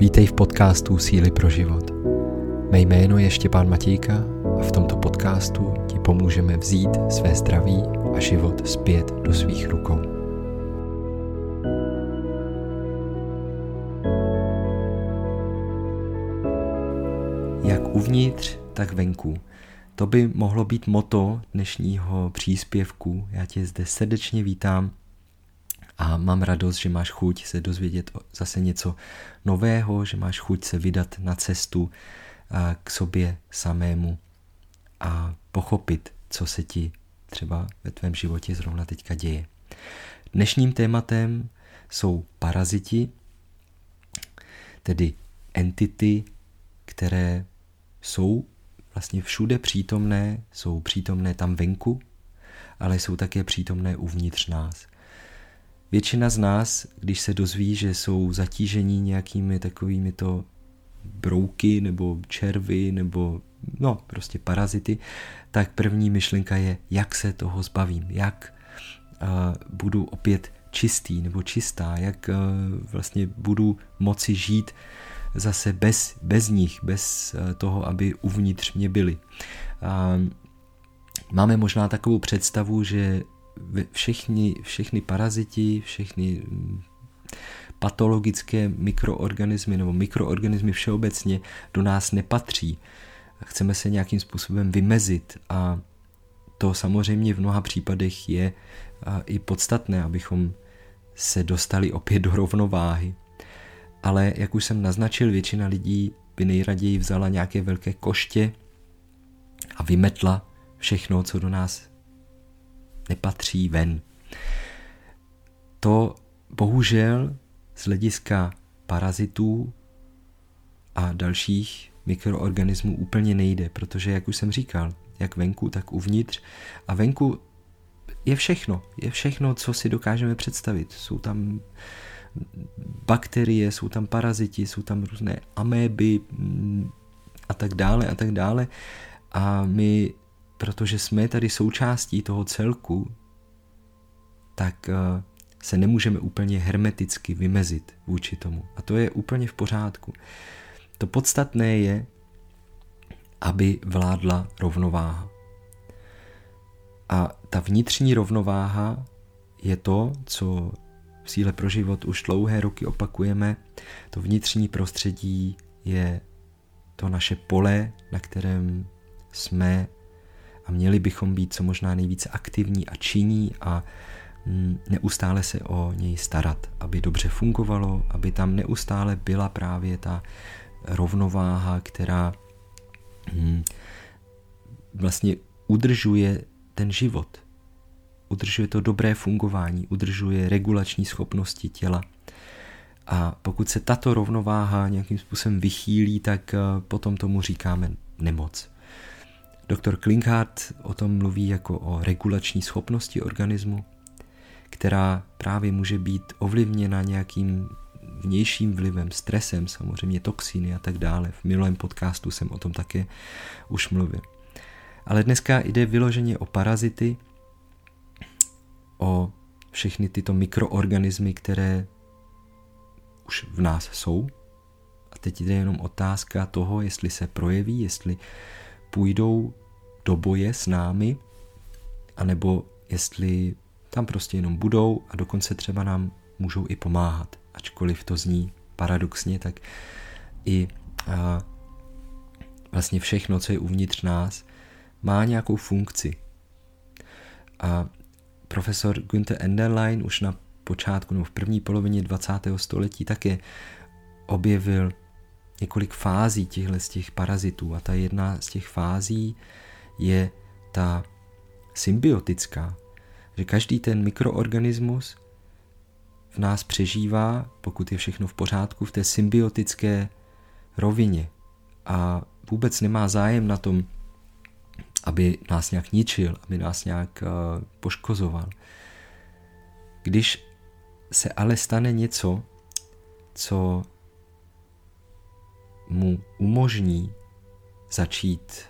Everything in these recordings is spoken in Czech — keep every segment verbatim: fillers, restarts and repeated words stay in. Vítej v podcastu Síly pro život. Mé jméno je Štěpán Matějka a v tomto podcastu ti pomůžeme vzít své zdraví a život zpět do svých rukou. Jak uvnitř, tak venku. To by mohlo být motto dnešního příspěvku. Já tě zde srdečně vítám a mám radost, že máš chuť se dozvědět zase něco nového, že máš chuť se vydat na cestu k sobě samému a pochopit, co se ti třeba ve tvém životě zrovna teďka děje. Dnešním tématem jsou paraziti, tedy entity, které jsou vlastně všude přítomné, jsou přítomné tam venku, ale jsou také přítomné uvnitř nás. Většina z nás, když se dozví, že jsou zatížení nějakými takovými to brouky nebo červy nebo no prostě parazity, tak první myšlenka je, jak se toho zbavím, jak uh, budu opět čistý nebo čistá, jak uh, vlastně budu moci žít zase bez, bez nich, bez uh, toho, aby uvnitř mě byli. Uh, máme možná takovou představu, že Všechny, všechny paraziti, všechny patologické mikroorganismy nebo mikroorganismy všeobecně do nás nepatří. Chceme se nějakým způsobem vymezit a to samozřejmě v mnoha případech je i podstatné, abychom se dostali opět do rovnováhy. Ale jak už jsem naznačil, většina lidí by nejraději vzala nějaké velké koště a vymetla všechno, co do nás nepatří, ven. To bohužel z hlediska parazitů a dalších mikroorganismů úplně nejde, protože, jak už jsem říkal, jak venku, tak uvnitř. A venku je všechno. Je všechno, co si dokážeme představit. Jsou tam bakterie, jsou tam paraziti, jsou tam různé améby a tak dále a tak dále. A my protože jsme tady součástí toho celku, tak se nemůžeme úplně hermeticky vymezit vůči tomu. A to je úplně v pořádku. To podstatné je, aby vládla rovnováha. A ta vnitřní rovnováha je to, co v Síle pro život už dlouhé roky opakujeme. To vnitřní prostředí je to naše pole, na kterém jsme a měli bychom být co možná nejvíce aktivní a činní a neustále se o něj starat, aby dobře fungovalo, aby tam neustále byla právě ta rovnováha, která vlastně udržuje ten život, udržuje to dobré fungování, udržuje regulační schopnosti těla. A pokud se tato rovnováha nějakým způsobem vychýlí, tak potom tomu říkáme nemoc. Doktor Klinghardt o tom mluví jako o regulační schopnosti organismu, která právě může být ovlivněna nějakým vnějším vlivem, stresem, samozřejmě toxiny a tak dále. V minulém podcastu jsem o tom také už mluvil. Ale dneska jde vyloženě o parazity, o všechny tyto mikroorganismy, které už v nás jsou. A teď jde jenom otázka toho, jestli se projeví, jestli půjdou do boje s námi, anebo jestli tam prostě jenom budou a dokonce třeba nám můžou i pomáhat. Ačkoliv to zní paradoxně, tak i a, vlastně všechno, co je uvnitř nás, má nějakou funkci. A profesor Günther Enderlein už na počátku, nebo v první polovině dvacátého století také objevil několik fází těchhle z těch parazitů a ta jedna z těch fází je ta symbiotická, že každý ten mikroorganismus v nás přežívá, pokud je všechno v pořádku, v té symbiotické rovině a vůbec nemá zájem na tom, aby nás nějak ničil, aby nás nějak uh, poškozoval. Když se ale stane něco, co mu umožní začít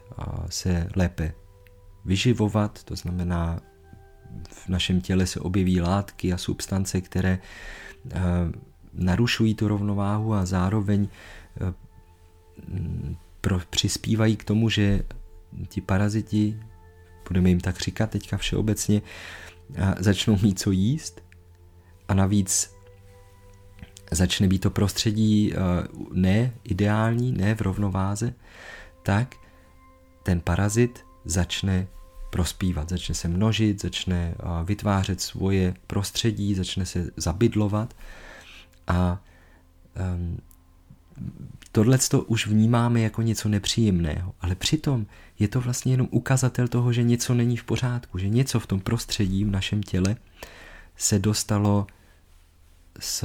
se lépe vyživovat, to znamená v našem těle se objeví látky a substance, které narušují tu rovnováhu a zároveň pro, přispívají k tomu, že ti paraziti, budeme jim tak říkat teďka všeobecně, začnou mít co jíst a navíc začne být to prostředí ne ideální, ne v rovnováze, tak ten parazit začne prospívat, začne se množit, začne vytvářet svoje prostředí, začne se zabydlovat a um, tohleto už vnímáme jako něco nepříjemného, ale přitom je to vlastně jenom ukazatel toho, že něco není v pořádku, že něco v tom prostředí, v našem těle se dostalo z,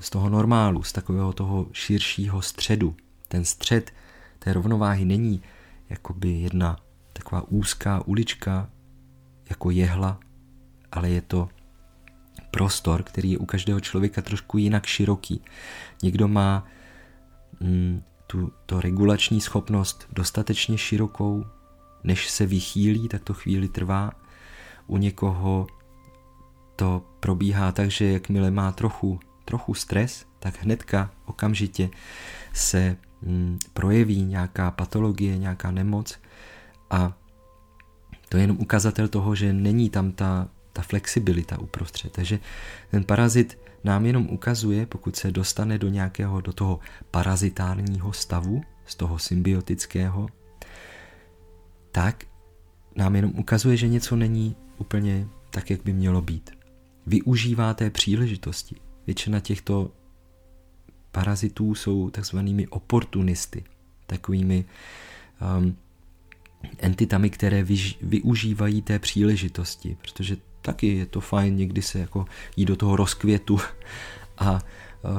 z toho normálu, z takového toho širšího středu. Ten střed té rovnováhy není jakoby jedna taková úzká ulička jako jehla, ale je to prostor, který je u každého člověka trošku jinak široký. Někdo má mm, tu to regulační schopnost dostatečně širokou, než se vychýlí, tak to chvíli trvá. U někoho to probíhá tak, že jakmile má trochu, trochu stres, tak hnedka okamžitě se mm, projeví nějaká patologie, nějaká nemoc. A to je jenom ukazatel toho, že není tam ta, ta flexibilita uprostřed. Takže ten parazit nám jenom ukazuje, pokud se dostane do nějakého, do toho parazitárního stavu, z toho symbiotického, tak nám jenom ukazuje, že něco není úplně tak, jak by mělo být. Využívá té příležitosti. Většina těchto parazitů jsou takzvanými oportunisty, takovými um, entitami, které vyž, využívají té příležitosti, protože taky je to fajn někdy se jako jít do toho rozkvětu a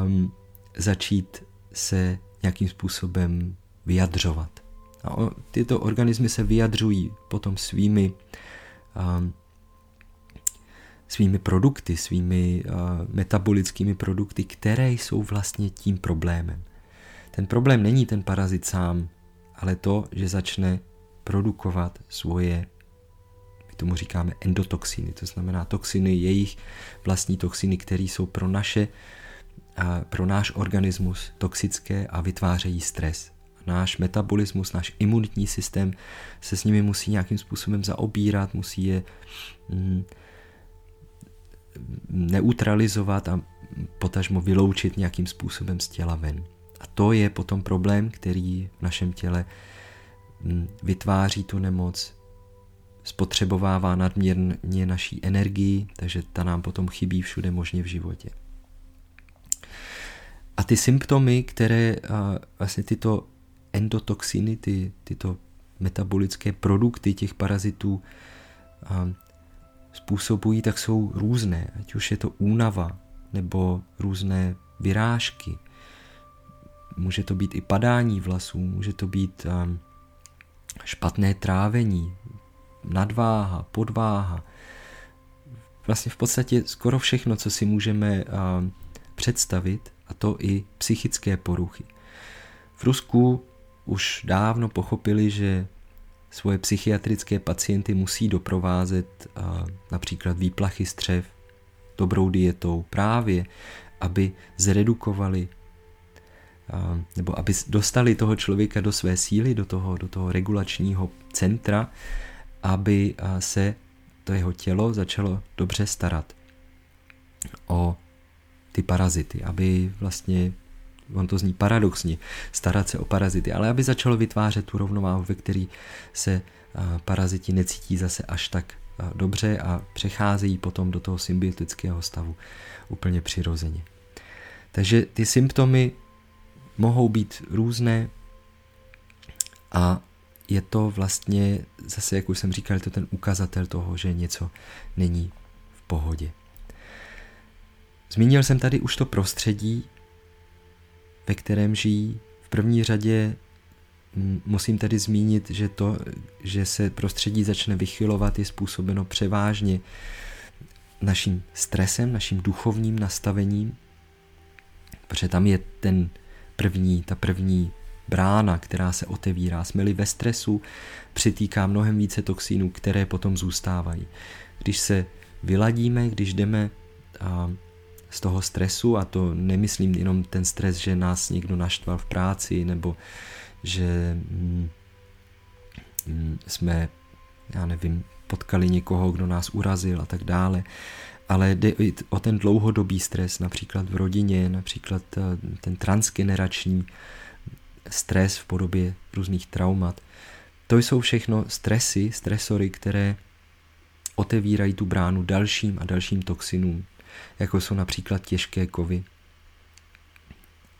um, začít se nějakým způsobem vyjadřovat. A o, tyto organismy se vyjadřují potom svými um, svými produkty, svými uh, metabolickými produkty, které jsou vlastně tím problémem. Ten problém není ten parazit sám, ale to, že začne produkovat svoje, my tomu říkáme endotoxiny, to znamená toxiny, jejich vlastní toxiny, které jsou pro naše, pro náš organismus toxické a vytvářejí stres. Náš metabolismus, náš imunitní systém se s nimi musí nějakým způsobem zaobírat, musí je neutralizovat a potažmo vyloučit nějakým způsobem z těla ven. A to je potom problém, který v našem těle vytváří tu nemoc, spotřebovává nadměrně naší energii, takže ta nám potom chybí všude možně v životě. A ty symptomy, které vlastně tyto endotoxiny, ty, tyto metabolické produkty těch parazitů způsobují, tak jsou různé. Ať už je to únava, nebo různé vyrážky. Může to být i padání vlasů, může to být špatné trávení, nadváha, podváha. Vlastně v podstatě skoro všechno, co si můžeme a, představit, a to i psychické poruchy. V Rusku už dávno pochopili, že svoje psychiatrické pacienty musí doprovázet a, například výplachy střev, dobrou dietou právě, aby zredukovali nebo aby dostali toho člověka do své síly, do toho, do toho regulačního centra, aby se to jeho tělo začalo dobře starat o ty parazity, aby vlastně, on to zní paradoxně, starat se o parazity, ale aby začalo vytvářet tu rovnováhu, ve který se paraziti necítí zase až tak dobře a přecházejí potom do toho symbiotického stavu úplně přirozeně. Takže ty symptomy mohou být různé a je to vlastně, zase jak už jsem říkal, je to ten ukazatel toho, že něco není v pohodě. Zmínil jsem tady už to prostředí, ve kterém žijí. V první řadě musím tady zmínit, že to, že se prostředí začne vychylovat, je způsobeno převážně naším stresem, naším duchovním nastavením, protože tam je ten První, ta první brána, která se otevírá. Jsme-li ve stresu, přitýká mnohem více toxinů, které potom zůstávají. Když se vyladíme, když jdeme a, z toho stresu, a to nemyslím jenom ten stres, že nás někdo naštval v práci, nebo že jsme, já nevím, potkali někoho, kdo nás urazil a tak dále, ale jde o ten dlouhodobý stres, například v rodině, například ten transgenerační stres v podobě různých traumat. To jsou všechno stresy, stresory, které otevírají tu bránu dalším a dalším toxinům, jako jsou například těžké kovy,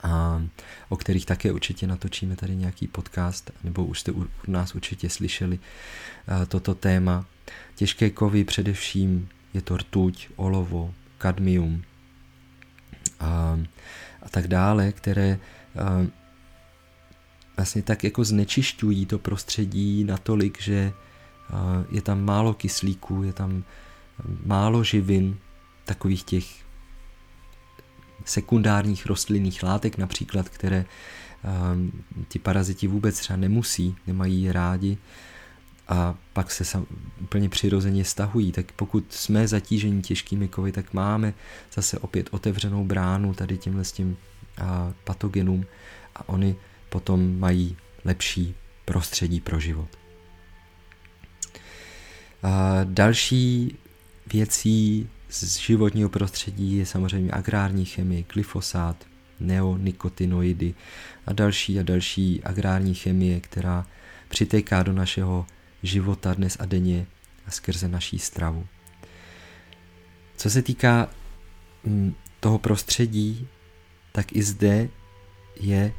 a o kterých také určitě natočíme tady nějaký podcast, nebo už jste u nás určitě slyšeli toto téma. Těžké kovy především je to rtuť, olovo, kadmium a, a tak dále, které a, vlastně tak jako znečišťují to prostředí natolik, že a, je tam málo kyslíku, je tam málo živin, takových těch sekundárních rostlinných látek například, které a, ti paraziti vůbec třeba nemusí, nemají rádi, a pak se sam, úplně přirozeně stahují. Tak pokud jsme zatíženi těžkými kovy, tak máme zase opět otevřenou bránu tady těmhle s tím a, patogenům, a oni potom mají lepší prostředí pro život. A další věcí z životního prostředí je samozřejmě agrární chemie, glyfosát, neonikotinoidy a další a další agrární chemie, která přitéká do našeho života dnes a denně a skrze naší stravu. Co se týká toho prostředí, tak i zde je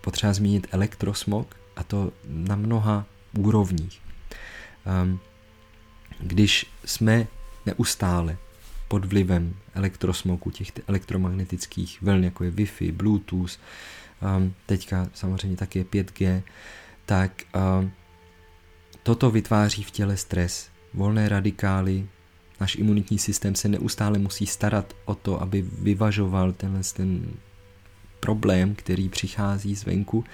potřeba zmínit elektrosmog, a to na mnoha úrovních. Když jsme neustále pod vlivem elektrosmogu, těch elektromagnetických vln, jako je Wi-Fi, Bluetooth, teďka samozřejmě taky je pět G, tak toto vytváří v těle stres, volné radikály, náš imunitní systém se neustále musí starat o to, aby vyvažoval tenhle ten problém, který přichází zvenku,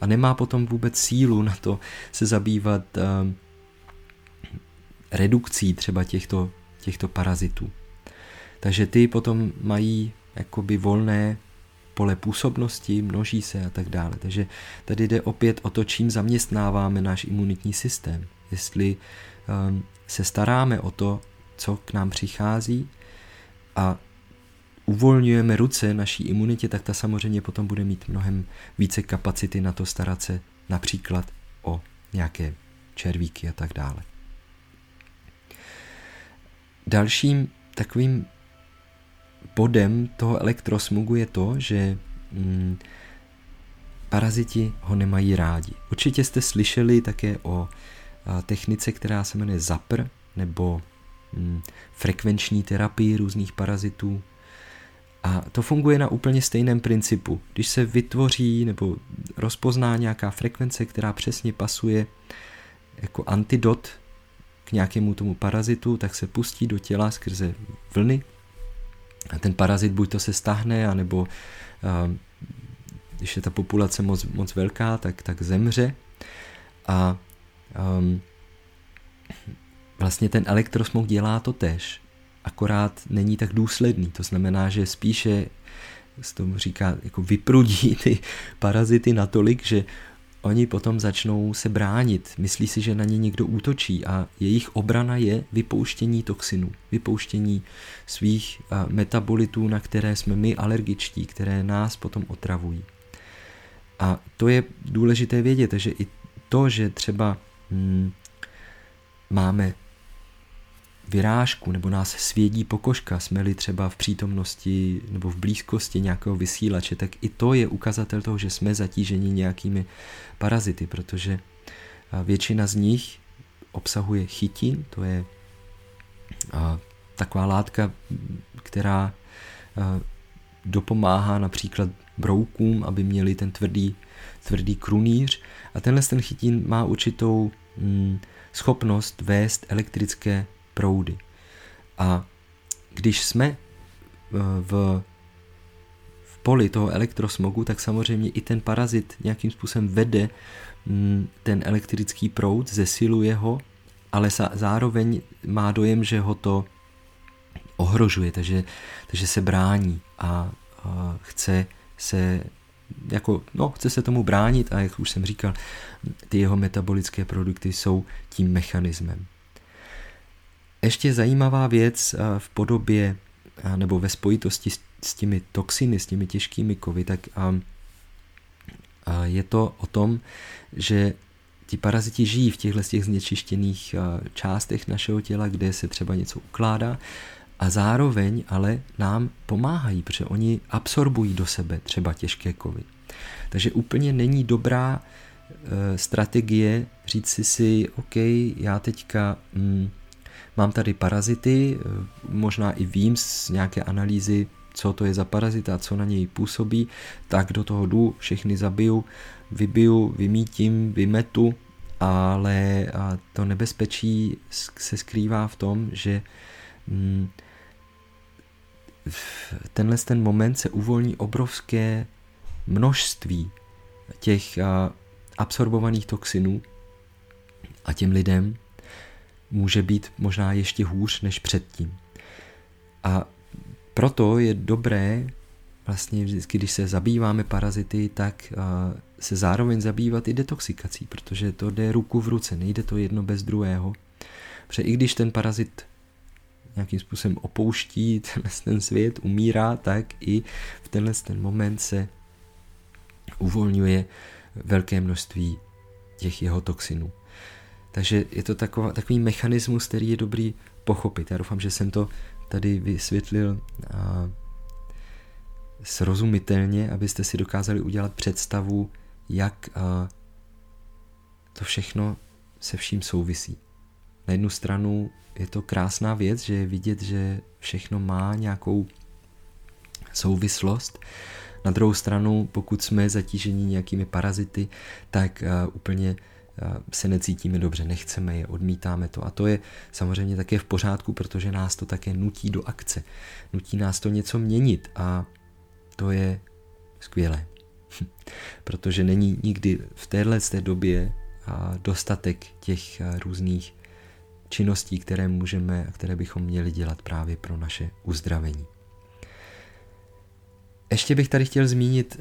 a nemá potom vůbec sílu na to se zabývat um, redukcí třeba těchto, těchto parazitů. Takže ty potom mají jakoby volné pole působnosti, množí se a tak dále. Takže tady jde opět o to, čím zaměstnáváme náš imunitní systém. Jestli um, se staráme o to, co k nám přichází, a uvolňujeme ruce naší imunitě, tak ta samozřejmě potom bude mít mnohem více kapacity na to starat se například o nějaké červíky a tak dále. Dalším takovým bodem toho elektrosmugu je to, že mm, paraziti ho nemají rádi. Určitě jste slyšeli také o a, technice, která se jmenuje ZAPR, nebo mm, frekvenční terapii různých parazitů. A to funguje na úplně stejném principu. Když se vytvoří nebo rozpozná nějaká frekvence, která přesně pasuje jako antidot k nějakému tomu parazitu, tak se pustí do těla skrze vlny. A ten parazit buď to se stáhne, anebo a, když je ta populace moc, moc velká, tak, tak zemře. A um, vlastně ten elektrosmog dělá to též, akorát není tak důsledný. To znamená, že spíše se tomu říká, jako vyprudí ty parazity natolik, že oni potom začnou se bránit. Myslí si, že na ně někdo útočí, a jejich obrana je vypouštění toxinů, vypouštění svých metabolitů, na které jsme my alergičtí, které nás potom otravují. A to je důležité vědět, že i to, že třeba hm, máme vyrážku nebo nás svědí pokožka, jsme-li třeba v přítomnosti nebo v blízkosti nějakého vysílače, tak i to je ukazatel toho, že jsme zatíženi nějakými parazity, protože většina z nich obsahuje chytin, to je taková látka, která dopomáhá například broukům, aby měli ten tvrdý, tvrdý krunýř, a tenhle ten chytin má určitou schopnost vést elektrické proudy. A když jsme v, v poli toho elektrosmogu, tak samozřejmě i ten parazit nějakým způsobem vede ten elektrický proud, zesiluje ho, ale zároveň má dojem, že ho to ohrožuje, takže, takže se brání a, a chce se jako, no, chce se tomu bránit a jak už jsem říkal, ty jeho metabolické produkty jsou tím mechanismem. Ještě zajímavá věc v podobě nebo ve spojitosti s těmi toxiny, s těmi těžkými kovy, tak a, a je to o tom, že ti paraziti žijí v těchto těch znečištěných částech našeho těla, kde se třeba něco ukládá a zároveň ale nám pomáhají, protože oni absorbují do sebe třeba těžké kovy. Takže úplně není dobrá e, strategie říct si si, OK, já teďka mm, mám tady parazity, možná i vím z nějaké analýzy, co to je za parazita a co na něj působí, tak do toho jdu, všechny zabiju, vybiju, vymítím, vymetu, ale to nebezpečí se skrývá v tom, že v tenhle ten moment se uvolní obrovské množství těch absorbovaných toxinů a těm lidem může být možná ještě hůř než předtím. A proto je dobré, vlastně vždycky, když se zabýváme parazity, tak se zároveň zabývat i detoxikací, protože to jde ruku v ruce, nejde to jedno bez druhého. Protože i když ten parazit nějakým způsobem opouští ten svět, umírá, tak i v tenhle ten moment se uvolňuje velké množství těch jeho toxinů. Takže je to taková, takový mechanismus, který je dobrý pochopit. Já doufám, že jsem to tady vysvětlil a srozumitelně, abyste si dokázali udělat představu, jak a to všechno se vším souvisí. Na jednu stranu je to krásná věc, že je vidět, že všechno má nějakou souvislost. Na druhou stranu, pokud jsme zatíženi nějakými parazity, tak úplně se necítíme dobře, nechceme je, odmítáme to. A to je samozřejmě také v pořádku, protože nás to také nutí do akce. Nutí nás to něco měnit a to je skvělé. Protože není nikdy v téhleté době dostatek těch různých činností, které můžeme a které bychom měli dělat právě pro naše uzdravení. Ještě bych tady chtěl zmínit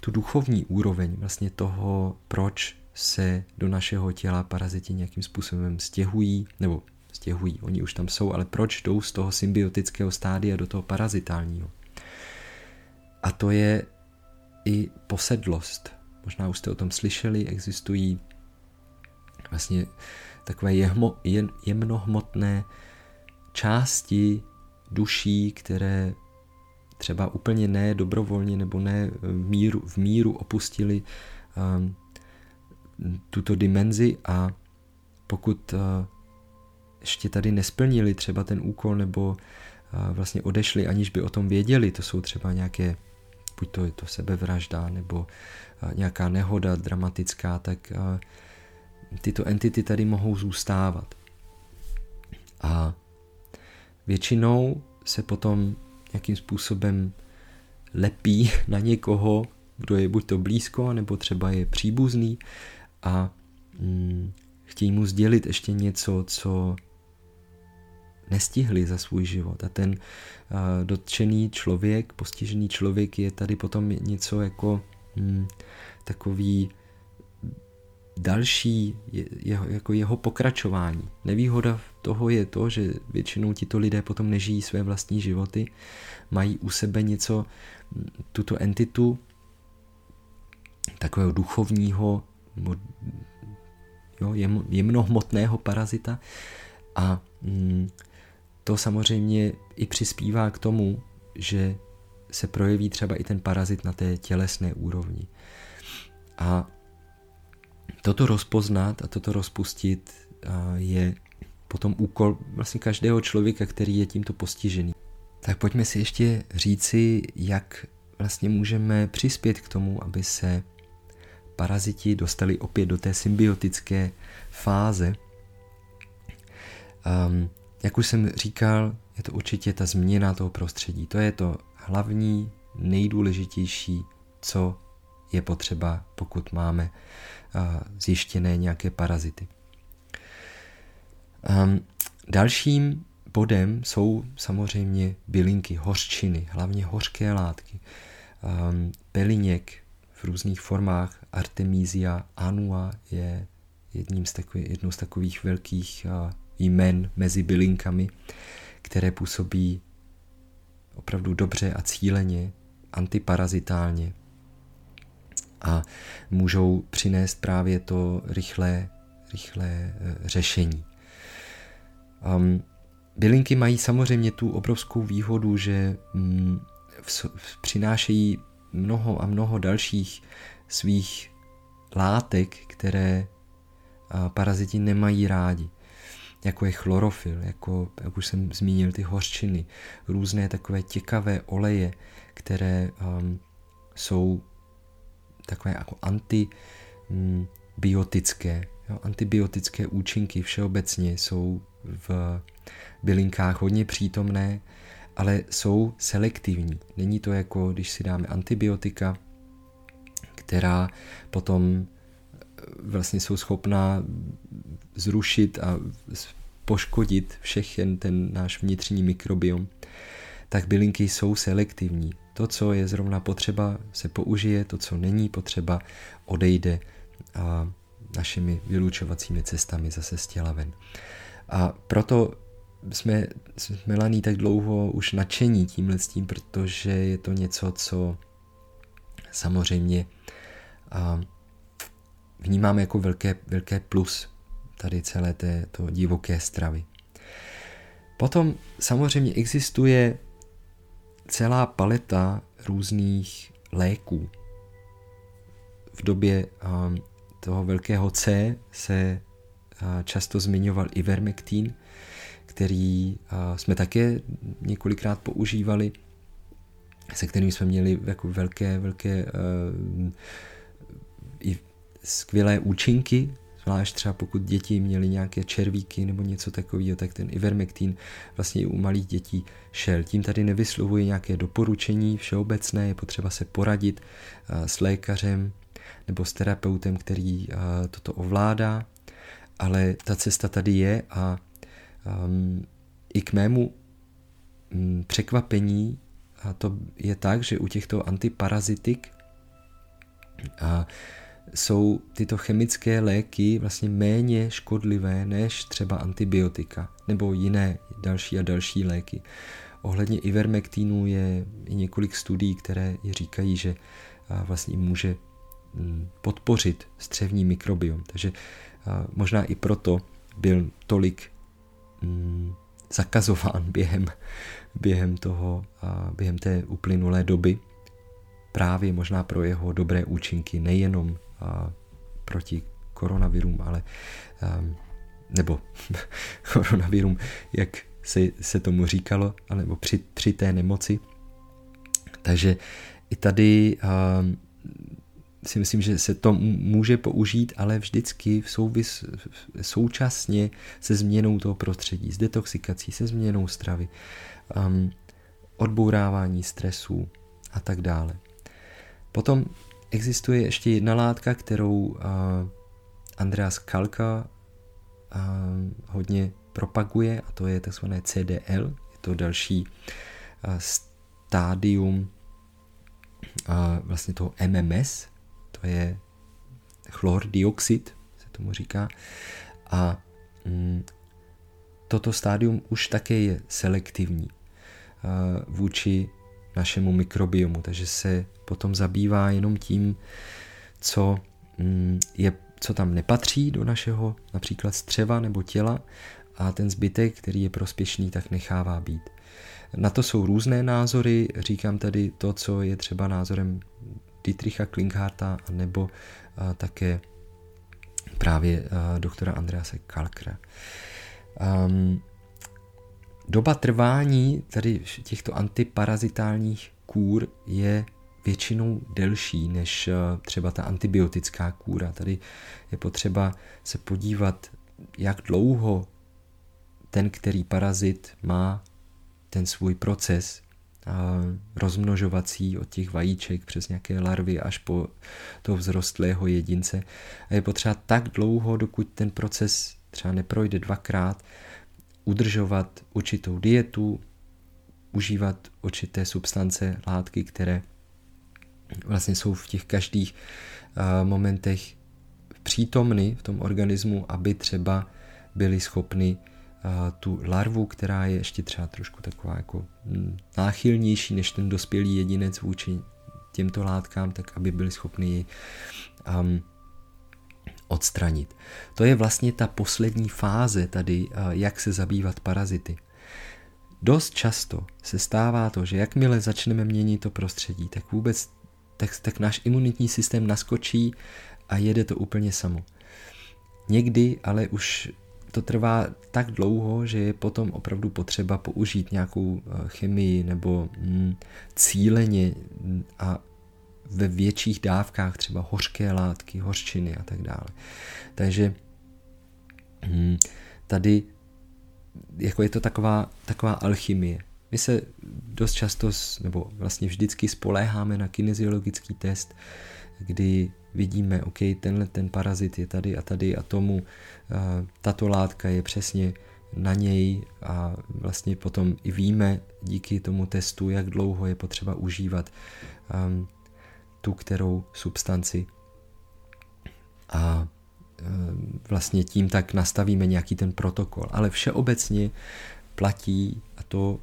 tu duchovní úroveň vlastně toho, proč se do našeho těla paraziti nějakým způsobem stěhují, nebo stěhují, oni už tam jsou, ale proč jdou z toho symbiotického stádia do toho parazitálního. A to je i posedlost. Možná už jste o tom slyšeli, existují vlastně takové jemno, jemnohmotné části duší, které třeba úplně ne dobrovolně nebo ne v míru, v míru opustili um, tuto dimenzi a pokud uh, ještě tady nesplnili třeba ten úkol nebo uh, vlastně odešli, aniž by o tom věděli, to jsou třeba nějaké, buď to je to sebevražda nebo uh, nějaká nehoda dramatická, tak uh, tyto entity tady mohou zůstávat. A většinou se potom nějakým způsobem lepí na někoho, kdo je buď to blízko, nebo třeba je příbuzný a mm, chtějí mu sdělit ještě něco, co nestihli za svůj život. A ten uh, dotčený člověk, postižený člověk je tady potom něco jako mm, takový další jeho, jako jeho pokračování. Nevýhoda toho je to, že většinou tito lidé potom nežijí své vlastní životy, mají u sebe něco, tuto entitu takového duchovního jo, jemnohmotného parazita a mm, to samozřejmě i přispívá k tomu, že se projeví třeba i ten parazit na té tělesné úrovni. A toto rozpoznat a toto rozpustit je potom úkol vlastně každého člověka, který je tímto postižený. Tak pojďme si ještě říci, jak vlastně můžeme přispět k tomu, aby se paraziti dostali opět do té symbiotické fáze. Um, jak už jsem říkal, je to určitě ta změna toho prostředí. To je to hlavní, nejdůležitější, co je potřeba, pokud máme zjištěné nějaké parazity. Um, dalším bodem jsou samozřejmě bylinky, hořčiny, hlavně hořké látky, peliněk v různých formách. Artemisia annua je jedním z takových, jednou z takových velkých jmen mezi bylinkami, které působí opravdu dobře a cíleně, antiparazitálně, a můžou přinést právě to rychlé, rychlé řešení. Um, bylinky mají samozřejmě tu obrovskou výhodu, že mm, v, v, přinášejí mnoho a mnoho dalších svých látek, které a, paraziti nemají rádi. Jako je chlorofil, jako, jak už jsem zmínil, ty hořčiny, různé takové těkavé oleje, které um, jsou takové jako antibiotické. Jo, antibiotické účinky všeobecně jsou v bylinkách hodně přítomné, ale jsou selektivní. Není to jako, když si dáme antibiotika, která potom vlastně jsou schopná zrušit a poškodit všechen ten náš vnitřní mikrobiom, tak bylinky jsou selektivní. To, co je zrovna potřeba, se použije, to, co není potřeba, odejde a našimi vylučovacími cestami zase z těla ven. A proto jsme s Melaní tak dlouho už nadšení tímhle s tím, protože je to něco, co samozřejmě a vnímáme jako velké, velké plus tady celé této divoké stravy. Potom samozřejmě existuje celá paleta různých léků. V době um, toho velkého C se uh, často zmiňoval Ivermectin, který uh, jsme také několikrát používali, se kterým jsme měli jako velké, velké uh, i skvělé účinky, zvlášť třeba pokud děti měly nějaké červíky nebo něco takového, tak ten Ivermectin vlastně u malých dětí šel. Tím tady nevyslovuji nějaké doporučení všeobecné, je potřeba se poradit s lékařem nebo s terapeutem, který toto ovládá, ale ta cesta tady je a i k mému překvapení a to je tak, že u těchto antiparazitik a jsou tyto chemické léky vlastně méně škodlivé než třeba antibiotika nebo jiné další a další léky. Ohledně Ivermectinu je i několik studií, které říkají, že vlastně může podpořit střevní mikrobiom. Takže možná i proto byl tolik zakazován během, během, toho, během té uplynulé doby, právě možná pro jeho dobré účinky, nejenom proti koronavirům, ale nebo koronavirům, jak se, se tomu říkalo, anebo při, při té nemoci. Takže i tady um, si myslím, že se to může použít, ale vždycky v souvis, současně se změnou toho prostředí, s detoxikací, se změnou stravy, um, odbourávání stresu a tak dále. Potom existuje ještě jedna látka, kterou Andreas Kalka hodně propaguje, a to je tzv. C D L. Je to další stádium vlastně toho M M S, to je chlordioxid, se tomu říká. A toto stádium už také je selektivní vůči našemu mikrobiomu, takže se potom zabývá jenom tím, co, je, co tam nepatří do našeho například střeva nebo těla, a ten zbytek, který je prospěšný, tak nechává být. Na to jsou různé názory, říkám tady to, co je třeba názorem Dietricha Klingharta nebo a, také právě a, doktora Andrease Kalkra. Um, Doba trvání tady těchto antiparazitálních kůr je většinou delší než třeba ta antibiotická kůra. Tady je potřeba se podívat, jak dlouho ten, který parazit má ten svůj proces rozmnožovací od těch vajíček přes nějaké larvy až po toho vzrostlého jedince. A je potřeba tak dlouho, dokud ten proces třeba neprojde dvakrát, udržovat určitou dietu, užívat určité substance, látky, které vlastně jsou v těch každých uh, momentech přítomny v tom organismu, aby třeba byli schopni uh, tu larvu, která je ještě třeba trošku taková jako mm, náchylnější než ten dospělý jedinec vůči těmto látkám, tak aby byli schopni ji um, odstranit. To je vlastně ta poslední fáze tady, uh, jak se zabývat parazity. Dost často se stává to, že jakmile začneme měnit to prostředí, tak vůbec tak, tak náš imunitní systém naskočí a jede to úplně samo. Někdy ale už to trvá tak dlouho, že je potom opravdu potřeba použít nějakou chemii nebo mm, cíleně a ve větších dávkách třeba hořké látky, hořčiny a tak dále. Takže mm, tady jako je to taková, taková alchymie. My se dost často, nebo vlastně vždycky spoléháme na kineziologický test, kdy vidíme, ok, tenhle ten parazit je tady a tady a tomu, tato látka je přesně na něj a vlastně potom i víme díky tomu testu, jak dlouho je potřeba užívat um, tu kterou substanci a um, vlastně tím tak nastavíme nějaký ten protokol. Ale všeobecně platí, a to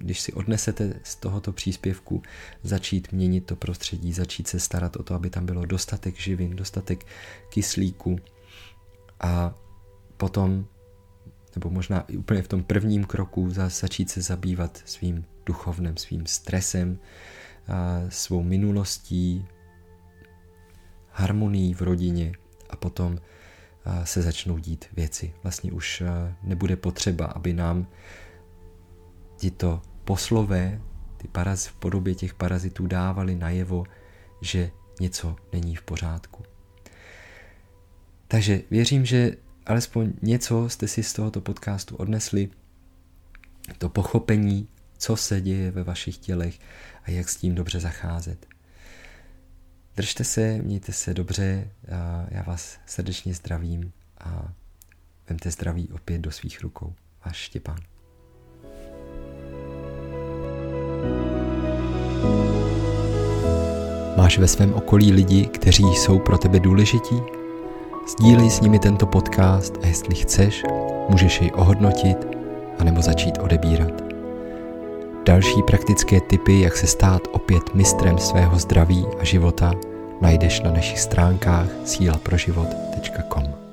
když si odnesete z tohoto příspěvku, začít měnit to prostředí, začít se starat o to, aby tam bylo dostatek živin, dostatek kyslíku a potom, nebo možná i úplně v tom prvním kroku, začít se zabývat svým duchovnem, svým stresem, svou minulostí, harmonií v rodině a potom se začnou dít věci. Vlastně už nebude potřeba, aby nám tyto poslové, ty paraz, v podobě těch parazitů dávali najevo, že něco není v pořádku. Takže věřím, že alespoň něco jste si z tohoto podcastu odnesli, to pochopení, co se děje ve vašich tělech a jak s tím dobře zacházet. Držte se, mějte se dobře, a já vás srdečně zdravím a vemte zdraví opět do svých rukou. Váš Štěpán. Máš ve svém okolí lidi, kteří jsou pro tebe důležití? Sdílej s nimi tento podcast a jestli chceš, můžeš jej ohodnotit anebo začít odebírat. Další praktické tipy, jak se stát opět mistrem svého zdraví a života, najdeš na našich stránkách síla pro život tečka com.